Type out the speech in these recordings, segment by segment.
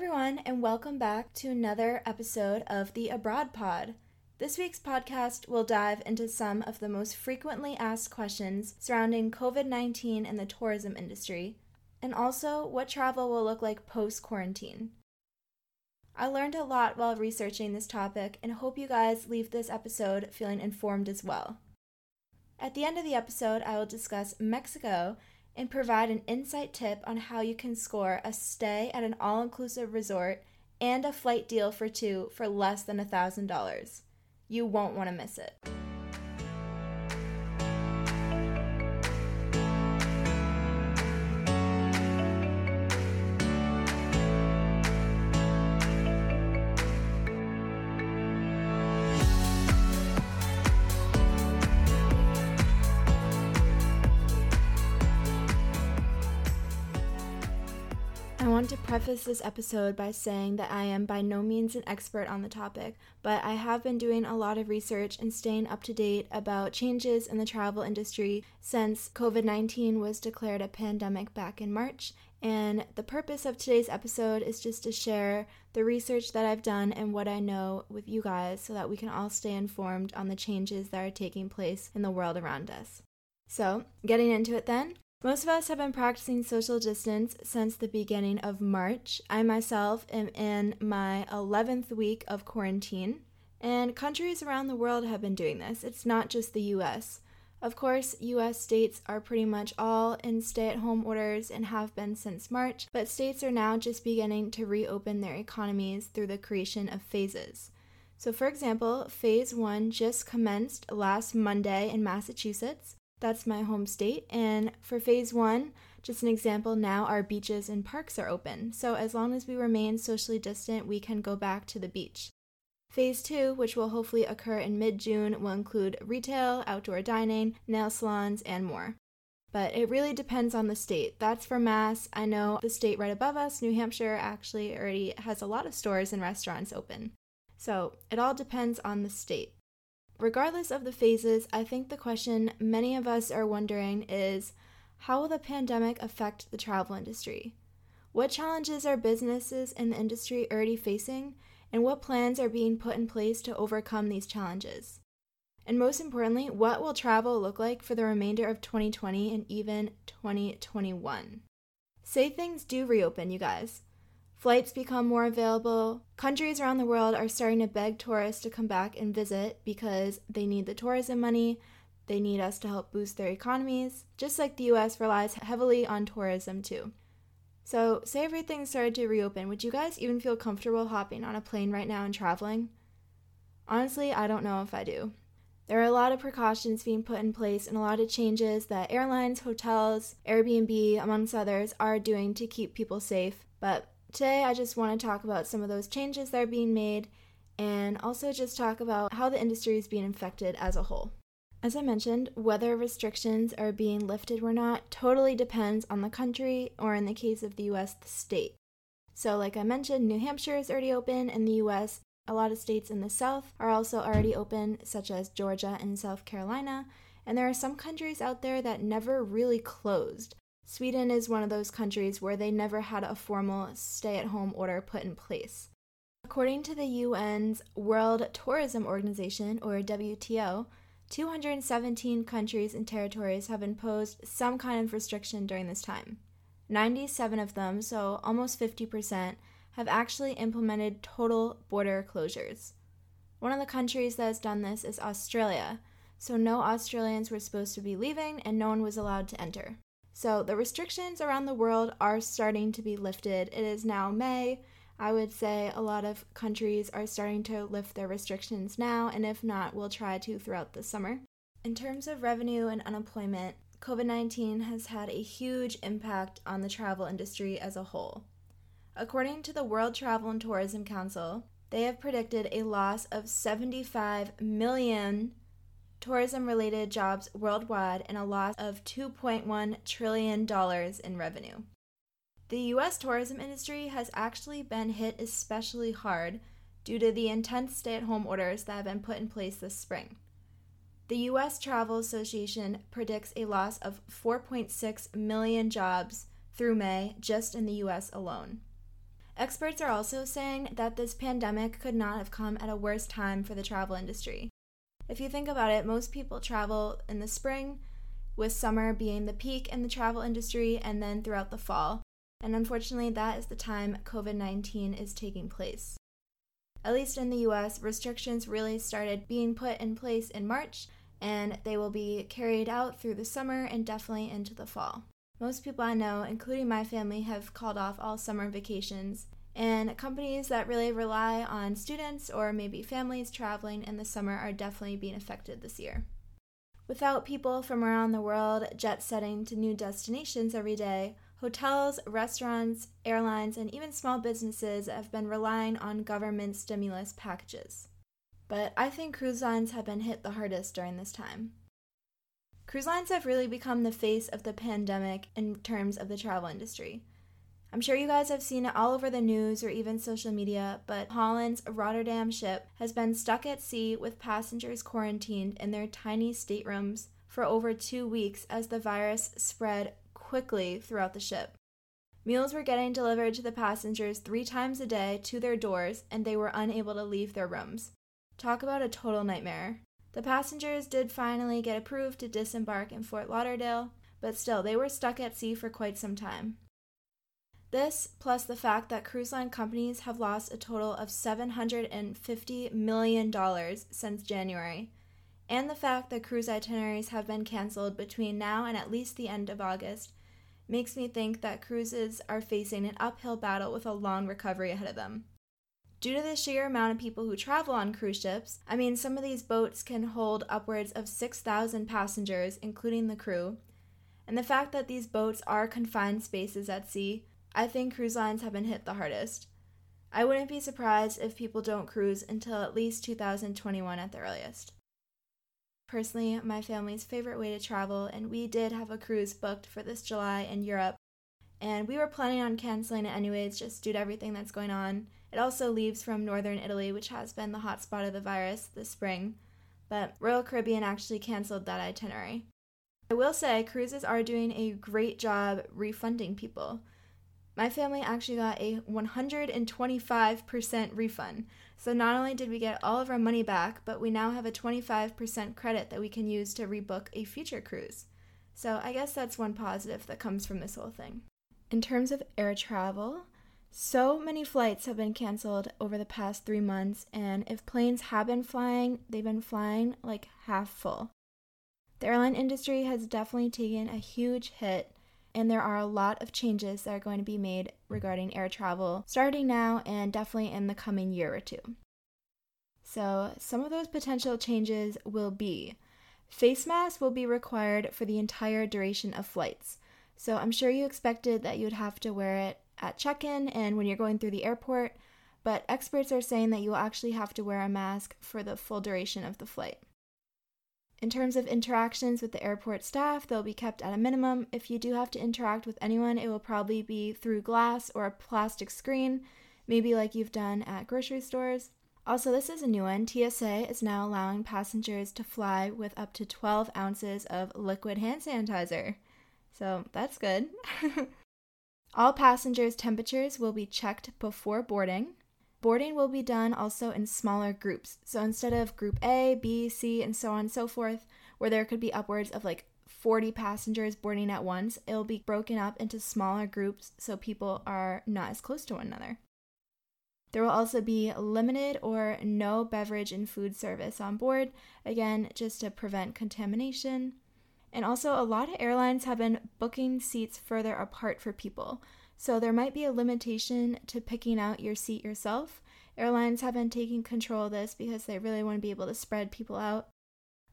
everyone, and welcome back to another episode of the Abroad Pod. This week's podcast will dive into some of the most frequently asked questions surrounding COVID-19 and the tourism industry, and also what travel will look like post-quarantine. I learned a lot while researching this topic and hope you guys leave this episode feeling informed as well. At the end of the episode, I will discuss Mexico and provide an insight tip on how you can score a stay at an all-inclusive resort and a flight deal for two for less than $1,000. You won't want to miss it. I want to preface this episode by saying that I am by no means an expert on the topic, but I have been doing a lot of research and staying up to date about changes in the travel industry since COVID-19 was declared a pandemic back in March, and the purpose of today's episode is just to share the research that I've done and what I know with you guys so that we can all stay informed on the changes that are taking place in the world around us. So, getting into it then. Most of us have been practicing social distance since the beginning of March. I myself am in my 11th week of quarantine, and countries around the world have been doing this. It's not just the U.S. Of course, U.S. states are pretty much all in stay-at-home orders and have been since March, but states are now just beginning to reopen their economies through the creation of phases. So, for example, Phase 1 just commenced last Monday in Massachusetts. That's my home state, and for Phase 1, just an example, now our beaches and parks are open, so as long as we remain socially distant, we can go back to the beach. Phase 2, which will hopefully occur in mid-June, will include retail, outdoor dining, nail salons, and more. But it really depends on the state. That's for Mass. I know the state right above us, New Hampshire, actually already has a lot of stores and restaurants open. So it all depends on the state. Regardless of the phases, I think the question many of us are wondering is, how will the pandemic affect the travel industry? What challenges are businesses and the industry already facing, and what plans are being put in place to overcome these challenges? And most importantly, what will travel look like for the remainder of 2020 and even 2021? Say things do reopen, you guys. Flights become more available. Countries around the world are starting to beg tourists to come back and visit because they need the tourism money. They need us to help boost their economies, just like the U.S. relies heavily on tourism too. So, say everything started to reopen, would you guys even feel comfortable hopping on a plane right now and traveling? Honestly, I don't know if I do. There are a lot of precautions being put in place and a lot of changes that airlines, hotels, Airbnb, amongst others, are doing to keep people safe, but today, I just want to talk about some of those changes that are being made and also just talk about how the industry is being affected as a whole. As I mentioned, whether restrictions are being lifted or not totally depends on the country or, in the case of the U.S., the state. So, like I mentioned, New Hampshire is already open, and the U.S., a lot of states in the South are also already open, such as Georgia and South Carolina, and there are some countries out there that never really closed. Sweden is one of those countries where they never had a formal stay-at-home order put in place. According to the UN's World Tourism Organization, or WTO, 217 countries and territories have imposed some kind of restriction during this time. 97 of them, so almost 50%, have actually implemented total border closures. One of the countries that has done this is Australia, so no Australians were supposed to be leaving and no one was allowed to enter. So the restrictions around the world are starting to be lifted. It is now May. I would say a lot of countries are starting to lift their restrictions now, and if not, we'll try to throughout the summer. In terms of revenue and unemployment, COVID-19 has had a huge impact on the travel industry as a whole. According to the World Travel and Tourism Council, they have predicted a loss of 75 million tourism-related jobs worldwide, and a loss of $2.1 trillion in revenue. The U.S. tourism industry has actually been hit especially hard due to the intense stay-at-home orders that have been put in place this spring. The U.S. Travel Association predicts a loss of 4.6 million jobs through May just in the U.S. alone. Experts are also saying that this pandemic could not have come at a worse time for the travel industry. If you think about it, most people travel in the spring, with summer being the peak in the travel industry, and then throughout the fall. And unfortunately, that is the time COVID-19 is taking place. At least in the US, restrictions really started being put in place in March, and they will be carried out through the summer and definitely into the fall. Most people I know, including my family, have called off all summer vacations, and companies that really rely on students or maybe families traveling in the summer are definitely being affected this year. Without people from around the world jet-setting to new destinations every day, hotels, restaurants, airlines, and even small businesses have been relying on government stimulus packages. But I think cruise lines have been hit the hardest during this time. Cruise lines have really become the face of the pandemic in terms of the travel industry. I'm sure you guys have seen it all over the news or even social media, but Holland's Rotterdam ship has been stuck at sea with passengers quarantined in their tiny staterooms for over 2 weeks as the virus spread quickly throughout the ship. Meals were getting delivered to the passengers 3 times a day to their doors, and they were unable to leave their rooms. Talk about a total nightmare. The passengers did finally get approved to disembark in Fort Lauderdale, but still, they were stuck at sea for quite some time. This, plus the fact that cruise line companies have lost a total of $750 million since January, and the fact that cruise itineraries have been canceled between now and at least the end of August, makes me think that cruises are facing an uphill battle with a long recovery ahead of them. Due to the sheer amount of people who travel on cruise ships, some of these boats can hold upwards of 6,000 passengers, including the crew, and the fact that these boats are confined spaces at sea, I think cruise lines have been hit the hardest. I wouldn't be surprised if people don't cruise until at least 2021 at the earliest. Personally, my family's favorite way to travel, and we did have a cruise booked for this July in Europe, and we were planning on canceling it anyways, just due to everything that's going on. It also leaves from northern Italy, which has been the hotspot of the virus this spring, but Royal Caribbean actually canceled that itinerary. I will say, cruises are doing a great job refunding people. My family actually got a 125% refund. So not only did we get all of our money back, but we now have a 25% credit that we can use to rebook a future cruise. So I guess that's one positive that comes from this whole thing. In terms of air travel, so many flights have been canceled over the past 3 months, and if planes have been flying, they've been flying like half full. The airline industry has definitely taken a huge hit, and there are a lot of changes that are going to be made regarding air travel starting now and definitely in the coming year or two. So some of those potential changes will be: face masks will be required for the entire duration of flights. So I'm sure you expected that you'd have to wear it at check-in and when you're going through the airport, but experts are saying that you will actually have to wear a mask for the full duration of the flight. In terms of interactions with the airport staff, they'll be kept at a minimum. If you do have to interact with anyone, it will probably be through glass or a plastic screen, maybe like you've done at grocery stores. Also, this is a new one. TSA is now allowing passengers to fly with up to 12 ounces of liquid hand sanitizer. So that's good. All passengers' temperatures will be checked before boarding. Boarding will be done also in smaller groups, so instead of group A, B, C, and so on and so forth, where there could be upwards of 40 passengers boarding at once, it'll be broken up into smaller groups so people are not as close to one another. There will also be limited or no beverage and food service on board, again, just to prevent contamination. And also, a lot of airlines have been booking seats further apart for people, so there might be a limitation to picking out your seat yourself. Airlines have been taking control of this because they really want to be able to spread people out.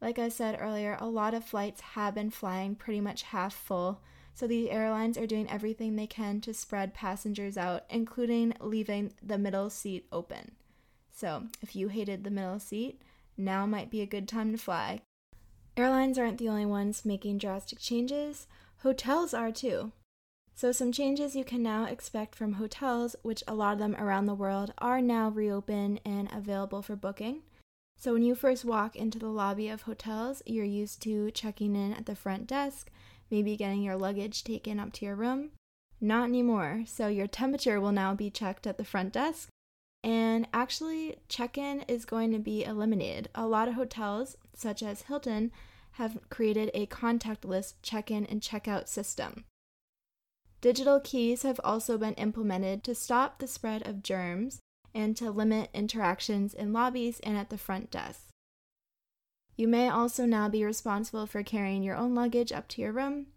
Like I said earlier, a lot of flights have been flying pretty much half full, so the airlines are doing everything they can to spread passengers out, including leaving the middle seat open. So if you hated the middle seat, now might be a good time to fly. Airlines aren't the only ones making drastic changes. Hotels are too. So some changes you can now expect from hotels, which a lot of them around the world are now reopened and available for booking. So when you first walk into the lobby of hotels, you're used to checking in at the front desk, maybe getting your luggage taken up to your room. Not anymore. So your temperature will now be checked at the front desk. And actually, check-in is going to be eliminated. A lot of hotels, such as Hilton, have created a contactless check-in and check-out system. Digital keys have also been implemented to stop the spread of germs and to limit interactions in lobbies and at the front desk. You may also now be responsible for carrying your own luggage up to your room,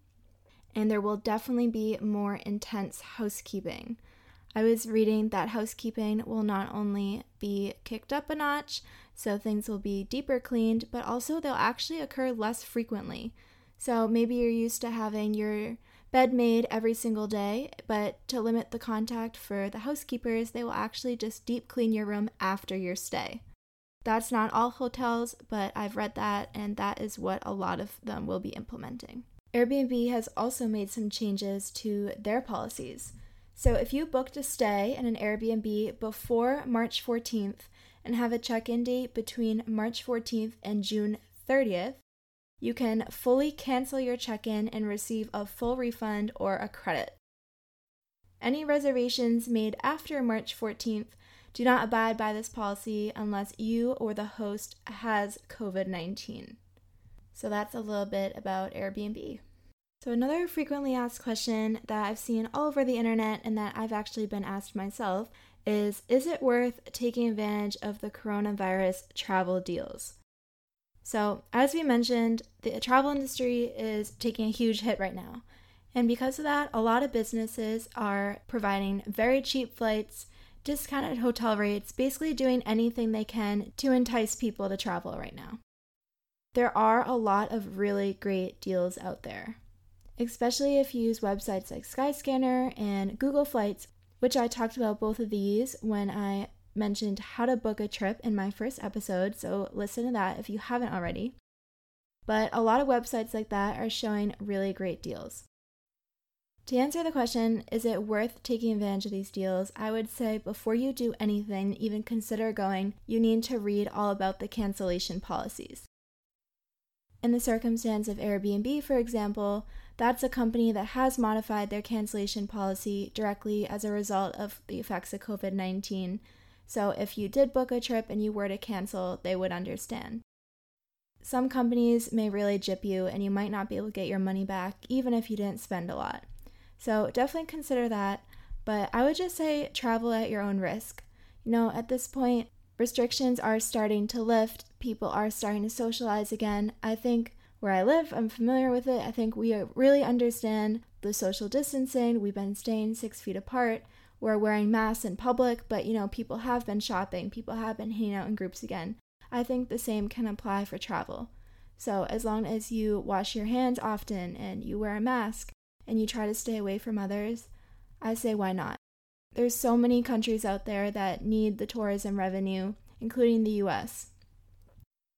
and there will definitely be more intense housekeeping. I was reading that housekeeping will not only be kicked up a notch, so things will be deeper cleaned, but also they'll actually occur less frequently. So maybe you're used to having your bed made every single day, but to limit the contact for the housekeepers, they will actually just deep clean your room after your stay. That's not all hotels, but I've read that, and that is what a lot of them will be implementing. Airbnb has also made some changes to their policies. So if you booked a stay in an Airbnb before March 14th and have a check-in date between March 14th and June 30th, you can fully cancel your check-in and receive a full refund or a credit. Any reservations made after March 14th do not abide by this policy unless you or the host has COVID-19. So that's a little bit about Airbnb. So another frequently asked question that I've seen all over the internet and that I've actually been asked myself is it worth taking advantage of the coronavirus travel deals? So as we mentioned, the travel industry is taking a huge hit right now. And because of that, a lot of businesses are providing very cheap flights, discounted hotel rates, basically doing anything they can to entice people to travel right now. There are a lot of really great deals out there, especially if you use websites like Skyscanner and Google Flights, which I talked about both of these when I mentioned how to book a trip in my first episode, so listen to that if you haven't already. But a lot of websites like that are showing really great deals. To answer the question, is it worth taking advantage of these deals? I would say before you do anything, even consider going, you need to read all about the cancellation policies. In the circumstance of Airbnb, for example, that's a company that has modified their cancellation policy directly as a result of the effects of COVID-19. So if you did book a trip and you were to cancel, they would understand. Some companies may really gyp you and you might not be able to get your money back even if you didn't spend a lot. So definitely consider that, but I would just say travel at your own risk. You know, at this point, restrictions are starting to lift. People are starting to socialize again. I think where I live, I'm familiar with it. I think we really understand the social distancing. We've been staying 6 feet apart. We're wearing masks in public, but you know, people have been shopping. People have been hanging out in groups again. I think the same can apply for travel. So as long as you wash your hands often and you wear a mask and you try to stay away from others, I say why not? There's so many countries out there that need the tourism revenue, including the US.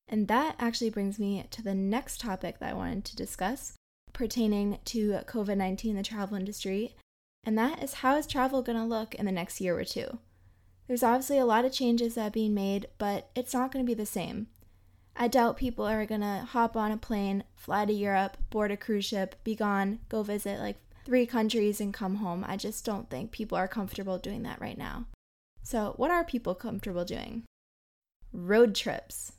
And that actually brings me to the next topic that I wanted to discuss pertaining to COVID-19, the travel industry, and that is how is travel going to look in the next year or two? There's obviously a lot of changes that are being made, but it's not going to be the same. I doubt people are going to hop on a plane, fly to Europe, board a cruise ship, be gone, go visit like 3 countries and come home. I just don't think people are comfortable doing that right now. So what are people comfortable doing? Road trips.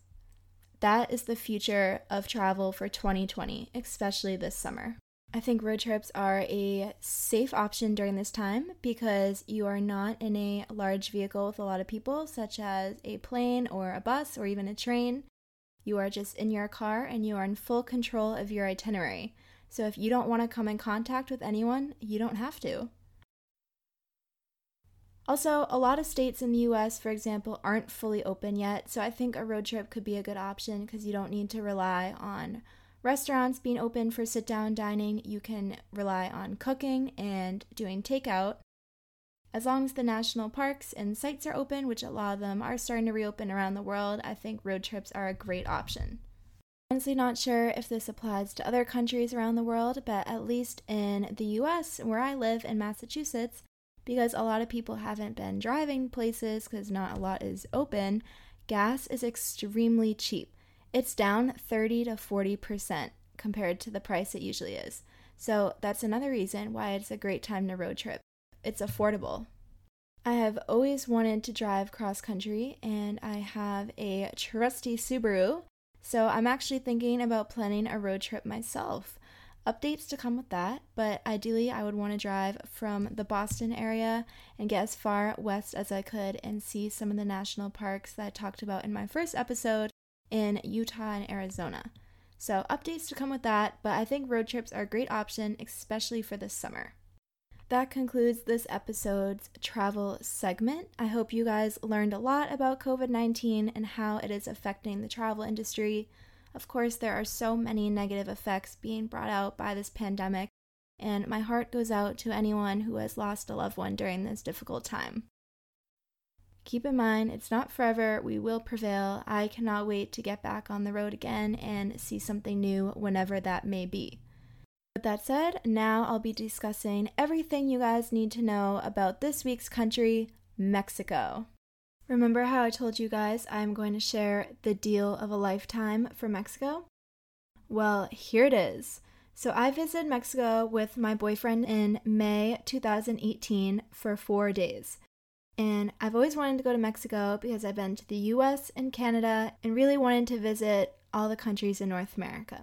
That is the future of travel for 2020, especially this summer. I think road trips are a safe option during this time because you are not in a large vehicle with a lot of people, such as a plane or a bus or even a train. You are just in your car and you are in full control of your itinerary. So if you don't want to come in contact with anyone, you don't have to. Also, a lot of states in the US, for example, aren't fully open yet, so I think a road trip could be a good option because you don't need to rely on restaurants being open for sit-down dining. You can rely on cooking and doing takeout. As long as the national parks and sites are open, which a lot of them are starting to reopen around the world, I think road trips are a great option. Honestly, not sure if this applies to other countries around the world, but at least in the US, where I live in Massachusetts, because a lot of people haven't been driving places because not a lot is open, gas is extremely cheap. It's down 30 to 40% compared to the price it usually is. So that's another reason why it's a great time to road trip. It's affordable. I have always wanted to drive cross-country, and I have a trusty Subaru, so I'm actually thinking about planning a road trip myself. Updates to come with that, but ideally I would want to drive from the Boston area and get as far west as I could and see some of the national parks that I talked about in my first episode in Utah and Arizona. So updates to come with that, but I think road trips are a great option, especially for this summer. That concludes this episode's travel segment. I hope you guys learned a lot about COVID-19 and how it is affecting the travel industry. Of course, there are so many negative effects being brought out by this pandemic, and my heart goes out to anyone who has lost a loved one during this difficult time. Keep in mind, it's not forever. We will prevail. I cannot wait to get back on the road again and see something new whenever that may be. With that said, now I'll be discussing everything you guys need to know about this week's country, Mexico. Remember how I told you guys I'm going to share the deal of a lifetime for Mexico? Well, here it is. So I visited Mexico with my boyfriend in May 2018 for 4 days. And I've always wanted to go to Mexico because I've been to the US and Canada and really wanted to visit all the countries in North America.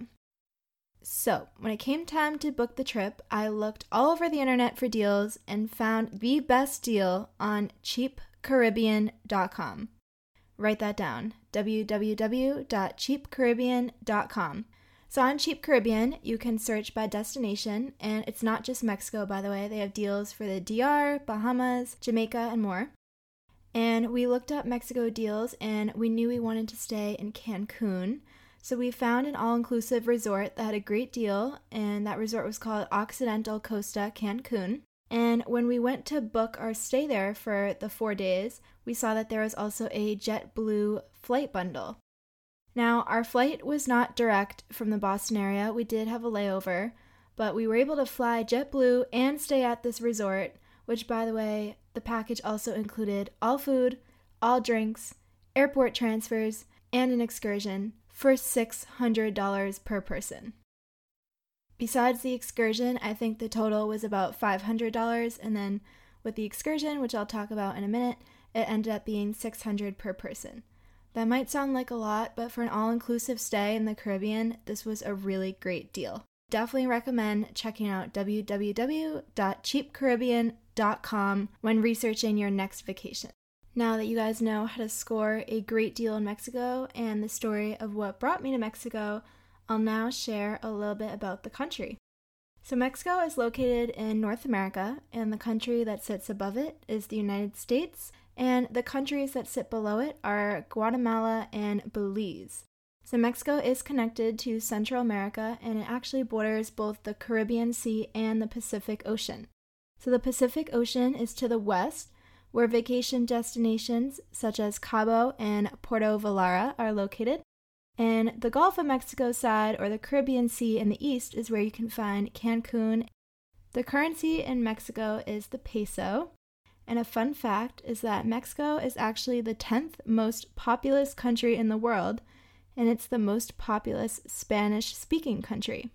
So, when it came time to book the trip, I looked all over the internet for deals and found the best deal on cheapcaribbean.com. Write that down, www.cheapcaribbean.com. So on Cheap Caribbean, you can search by destination, and it's not just Mexico, by the way. They have deals for the DR, Bahamas, Jamaica, and more. And we looked up Mexico deals, and we knew we wanted to stay in Cancun. So we found an all-inclusive resort that had a great deal, and that resort was called Occidental Costa Cancun. And when we went to book our stay there for the 4 days, we saw that there was also a JetBlue flight bundle. Now, our flight was not direct from the Boston area. We did have a layover, but we were able to fly JetBlue and stay at this resort, which, by the way, the package also included all food, all drinks, airport transfers, and an excursion for $600 per person. Besides the excursion, I think the total was about $500, and then with the excursion, which I'll talk about in a minute, it ended up being $600 per person. That might sound like a lot, but for an all-inclusive stay in the Caribbean, this was a really great deal. Definitely recommend checking out www.cheapcaribbean.com when researching your next vacation. Now that you guys know how to score a great deal in Mexico and the story of what brought me to Mexico, I'll now share a little bit about the country. So Mexico is located in North America, and the country that sits above it is the United States, and the countries that sit below it are Guatemala and Belize. So Mexico is connected to Central America, and it actually borders both the Caribbean Sea and the Pacific Ocean. So the Pacific Ocean is to the west, where vacation destinations such as Cabo and Puerto Vallarta are located. And the Gulf of Mexico side, or the Caribbean Sea in the east, is where you can find Cancun. The currency in Mexico is the peso. And a fun fact is that Mexico is actually the 10th most populous country in the world, and it's the most populous Spanish-speaking country.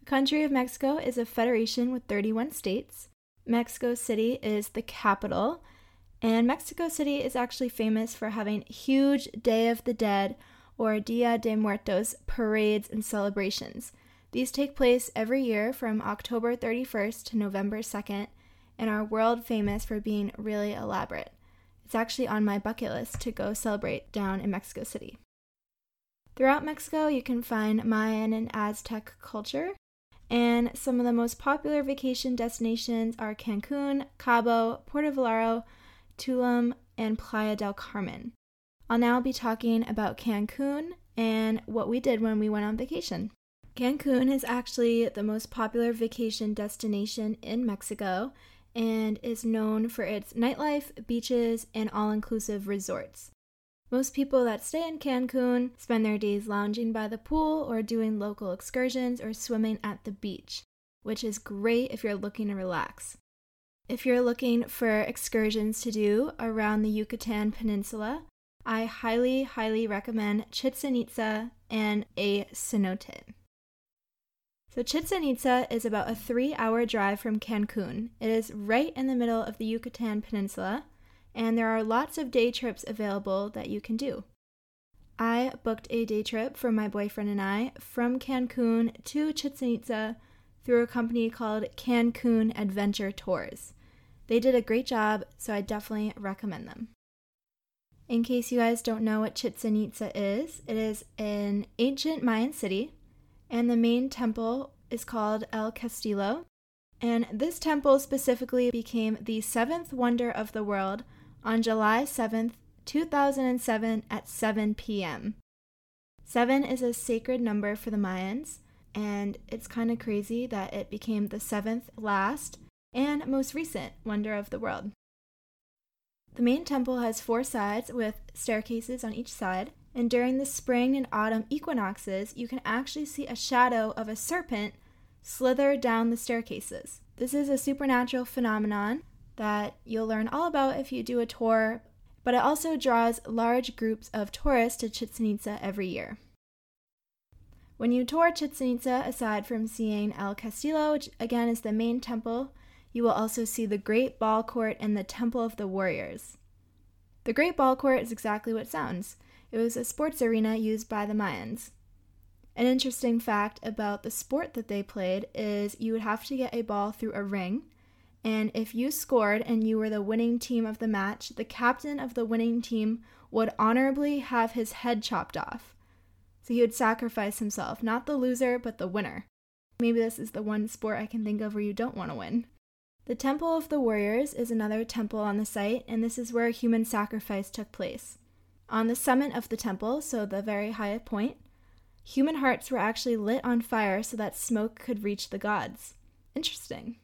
The country of Mexico is a federation with 31 states. Mexico City is the capital, and Mexico City is actually famous for having huge Day of the Dead, or Dia de Muertos, parades and celebrations. These take place every year from October 31st to November 2nd, and are world famous for being really elaborate. It's actually on my bucket list to go celebrate down in Mexico City. Throughout Mexico, you can find Mayan and Aztec culture. And some of the most popular vacation destinations are Cancun, Cabo, Puerto Vallarta, Tulum, and Playa del Carmen. I'll now be talking about Cancun and what we did when we went on vacation. Cancun is actually the most popular vacation destination in Mexico and is known for its nightlife, beaches, and all-inclusive resorts. Most people that stay in Cancun spend their days lounging by the pool or doing local excursions or swimming at the beach, which is great if you're looking to relax. If you're looking for excursions to do around the Yucatan Peninsula, I highly recommend Chichen Itza and a cenote. So Chichen Itza is about a 3-hour drive from Cancun. It is right in the middle of the Yucatan Peninsula, and there are lots of day trips available that you can do. I booked a day trip for my boyfriend and I from Cancun to Chichen Itza through a company called Cancun Adventure Tours. They did a great job, so I definitely recommend them. In case you guys don't know what Chichen Itza is, it is an ancient Mayan city, and the main temple is called El Castillo. And this temple specifically became the seventh wonder of the world on July 7th, 2007 at 7 p.m. 7 is a sacred number for the Mayans, and it's kind of crazy that it became the seventh last and most recent wonder of the world. The main temple has 4 sides with staircases on each side, and during the spring and autumn equinoxes, you can actually see a shadow of a serpent slither down the staircases. This is a supernatural phenomenon that you'll learn all about if you do a tour, but it also draws large groups of tourists to Chichen Itza every year. When you tour Chichen Itza, aside from seeing El Castillo, which again is the main temple, you will also see the Great Ball Court and the Temple of the Warriors. The Great Ball Court is exactly what it sounds. It was a sports arena used by the Mayans. An interesting fact about the sport that they played is you would have to get a ball through a ring, and if you scored and you were the winning team of the match, the captain of the winning team would honorably have his head chopped off. So he would sacrifice himself, not the loser, but the winner. Maybe this is the one sport I can think of where you don't want to win. The Temple of the Warriors is another temple on the site, and this is where human sacrifice took place. On the summit of the temple, so the very high point, human hearts were actually lit on fire so that smoke could reach the gods. Interesting.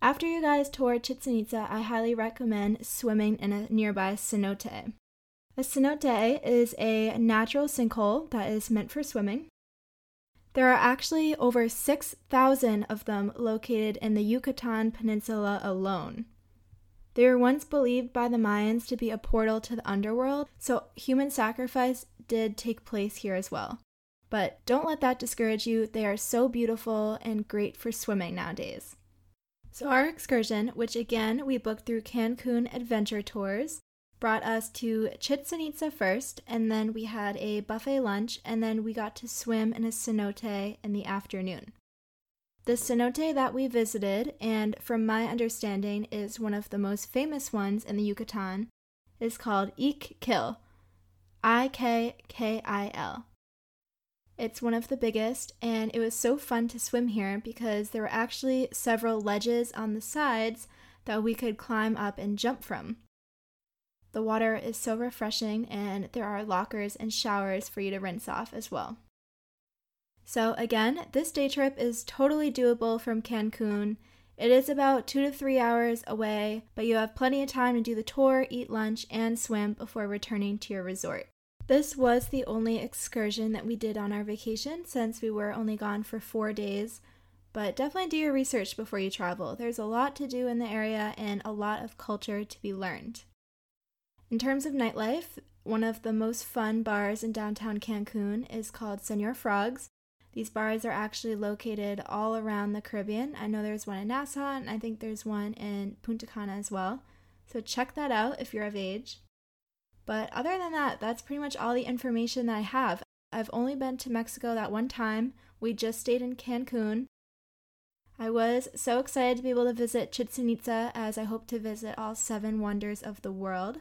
After you guys tour Chichen Itza, I highly recommend swimming in a nearby cenote. A cenote is a natural sinkhole that is meant for swimming. There are actually over 6,000 of them located in the Yucatan Peninsula alone. They were once believed by the Mayans to be a portal to the underworld, so human sacrifice did take place here as well. But don't let that discourage you. They are so beautiful and great for swimming nowadays. So our excursion, which again we booked through Cancun Adventure Tours, brought us to Chichen Itza first, and then we had a buffet lunch, and then we got to swim in a cenote in the afternoon. The cenote that we visited, and from my understanding is one of the most famous ones in the Yucatan, is called Ik Kil, I-K-K-I-L. It's one of the biggest, and it was so fun to swim here because there were actually several ledges on the sides that we could climb up and jump from. The water is so refreshing, and there are lockers and showers for you to rinse off as well. So again, this day trip is totally doable from Cancun. It is about 2 to 3 hours away, but you have plenty of time to do the tour, eat lunch, and swim before returning to your resort. This was the only excursion that we did on our vacation since we were only gone for 4 days, but definitely do your research before you travel. There's a lot to do in the area and a lot of culture to be learned. In terms of nightlife, one of the most fun bars in downtown Cancun is called Senor Frogs. These bars are actually located all around the Caribbean. I know there's one in Nassau, and I think there's one in Punta Cana as well. So check that out if you're of age. But other than that, that's pretty much all the information that I have. I've only been to Mexico that one time. We just stayed in Cancun. I was so excited to be able to visit Chichen Itza, as I hope to visit all 7 wonders of the world.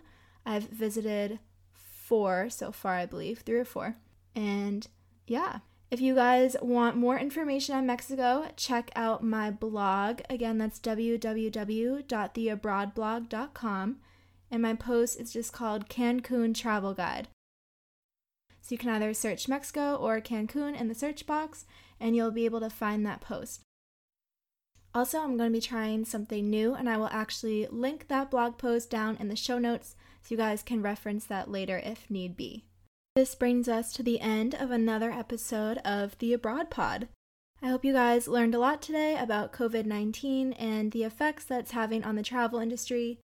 I've visited 4 so far, I believe, 3 or 4. And yeah, if you guys want more information on Mexico, check out my blog. Again, that's www.theabroadblog.com. And my post is just called Cancun Travel Guide. So you can either search Mexico or Cancun in the search box, and you'll be able to find that post. Also, I'm going to be trying something new, and I will actually link that blog post down in the show notes so you guys can reference that later if need be. This brings us to the end of another episode of the Abroad Pod. I hope you guys learned a lot today about COVID-19 and the effects that's having on the travel industry.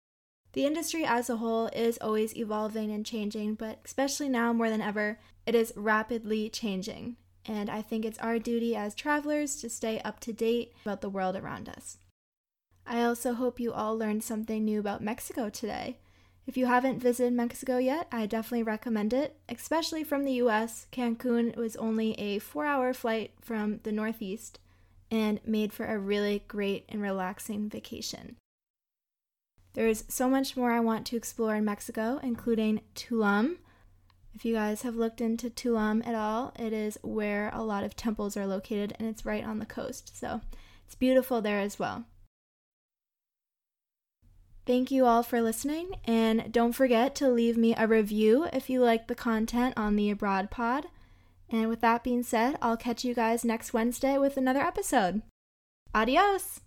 The industry as a whole is always evolving and changing, but especially now more than ever, it is rapidly changing. and I think it's our duty as travelers to stay up to date about the world around us. I also hope you all learned something new about Mexico today. If you haven't visited Mexico yet, I definitely recommend it, especially from the US. Cancun was only a 4-hour flight from the Northeast and made for a really great and relaxing vacation. There's so much more I want to explore in Mexico, including Tulum. If you guys have looked into Tulum at all, it is where a lot of temples are located and it's right on the coast, so it's beautiful there as well. Thank you all for listening, and don't forget to leave me a review if you like the content on the Abroad Pod. And with that being said, I'll catch you guys next Wednesday with another episode. Adios!